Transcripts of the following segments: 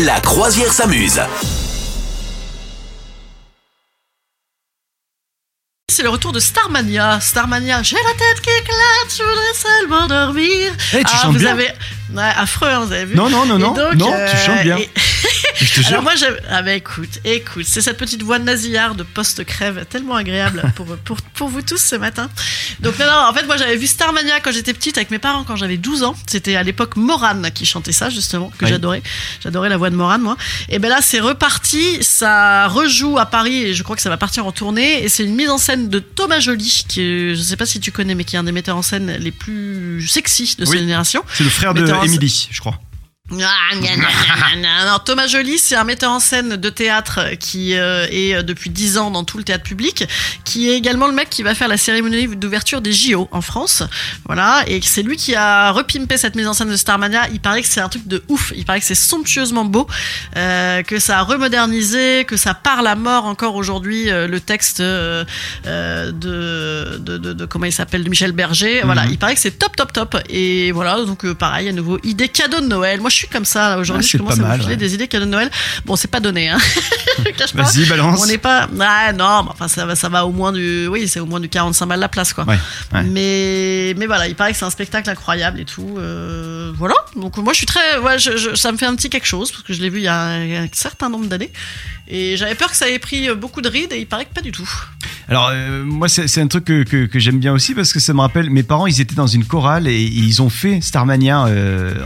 La croisière s'amuse. C'est le retour de Starmania. Starmania, j'ai la tête qui éclate, je voudrais seulement dormir. Hey, tu chantes bien. Avez... Ouais, affreux, hein, vous avez vu. Non, donc, tu chantes bien. Je te jure. Alors moi, ah bah écoute, c'est cette petite voix nasillarde de post-crève tellement agréable pour vous tous ce matin. Donc non, en fait, moi j'avais vu Starmania quand j'étais petite avec mes parents quand j'avais 12 ans. C'était à l'époque Morane qui chantait ça justement, que j'adorais. J'adorais la voix de Morane, moi. Et ben là, c'est reparti, ça rejoue à Paris et je crois que ça va partir en tournée. Et c'est une mise en scène de Thomas Joly, qui je sais pas si tu connais, mais qui est un des metteurs en scène les plus sexy de cette génération. C'est le frère de Émilie, je crois. Non, Thomas Joly, c'est un metteur en scène de théâtre qui est depuis 10 ans dans tout le théâtre public, qui est également le mec qui va faire la cérémonie d'ouverture des JO en France. Voilà, et c'est lui qui a repimpé cette mise en scène de Starmania. Il paraît que c'est un truc de ouf, il paraît que c'est somptueusement beau, que ça a remodernisé, que ça parle à mort encore aujourd'hui, le texte de comment il s'appelle, de Michel Berger. Voilà, il paraît que c'est top. Et voilà, donc pareil, à nouveau, idée cadeau de Noël. Moi, je suis comme ça, là, aujourd'hui, je commence à me filer des idées cadeaux de Noël. Bon, c'est pas donné, hein. Cache pas. Vas-y, balance. On n'est pas. Ah, non, enfin, ça va au moins du. Oui, c'est au moins du 45 balles la place, quoi. Ouais. Mais voilà, il paraît que c'est un spectacle incroyable et tout. Voilà. Donc, moi, je suis très. Ouais, ça me fait un petit quelque chose, parce que je l'ai vu il y a un certain nombre d'années. Et j'avais peur que ça ait pris beaucoup de rides, et il paraît que pas du tout. Alors, moi, c'est un truc que j'aime bien aussi, parce que ça me rappelle. Mes parents, ils étaient dans une chorale, et ils ont fait Starmania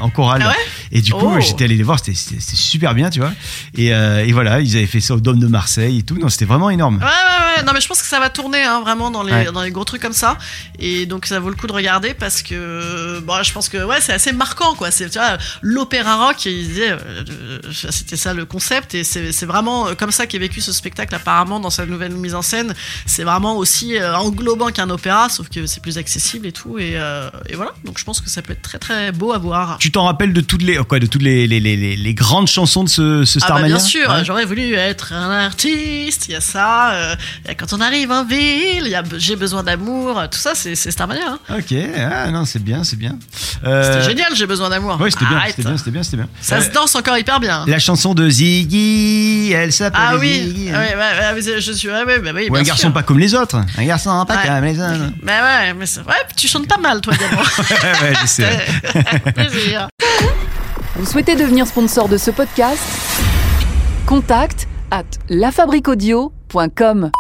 en chorale. Ah ouais? Et du coup, j'étais allé les voir, c'était super bien, tu vois. Et voilà, ils avaient fait ça au Dôme de Marseille et tout. Non, c'était vraiment énorme. Ouais. Non, mais je pense que ça va tourner, hein, vraiment dans les gros trucs comme ça. Et donc, ça vaut le coup de regarder parce que, bon, je pense que, c'est assez marquant, quoi. C'est, tu vois, l'opéra rock, ils disaient, c'était ça le concept. Et c'est vraiment comme ça qu'est vécu ce spectacle, apparemment, dans sa nouvelle mise en scène. C'est vraiment aussi englobant qu'un opéra, sauf que c'est plus accessible et tout. Et voilà. Donc, je pense que ça peut être très, très beau à voir. Tu t'en rappelles de toutes les grandes chansons de ce Starmania? Bien sûr, j'aurais voulu être un artiste. Il y a ça, quand on arrive en ville, il y a j'ai besoin d'amour, tout ça c'est Starmania, hein. OK, ah non, c'est bien. C'était génial, j'ai besoin d'amour. Oui, c'était bien. Ça se danse encore hyper bien. La chanson de Ziggy, elle s'appelle Ziggy. Ah oui. Oui, un garçon pas comme les autres. Un garçon pas comme les autres. Mais tu chantes pas mal toi d'abord. Ouais, je sais. Plaisir. Vous souhaitez devenir sponsor de ce podcast ? Contact @ lafabriqueaudio.com.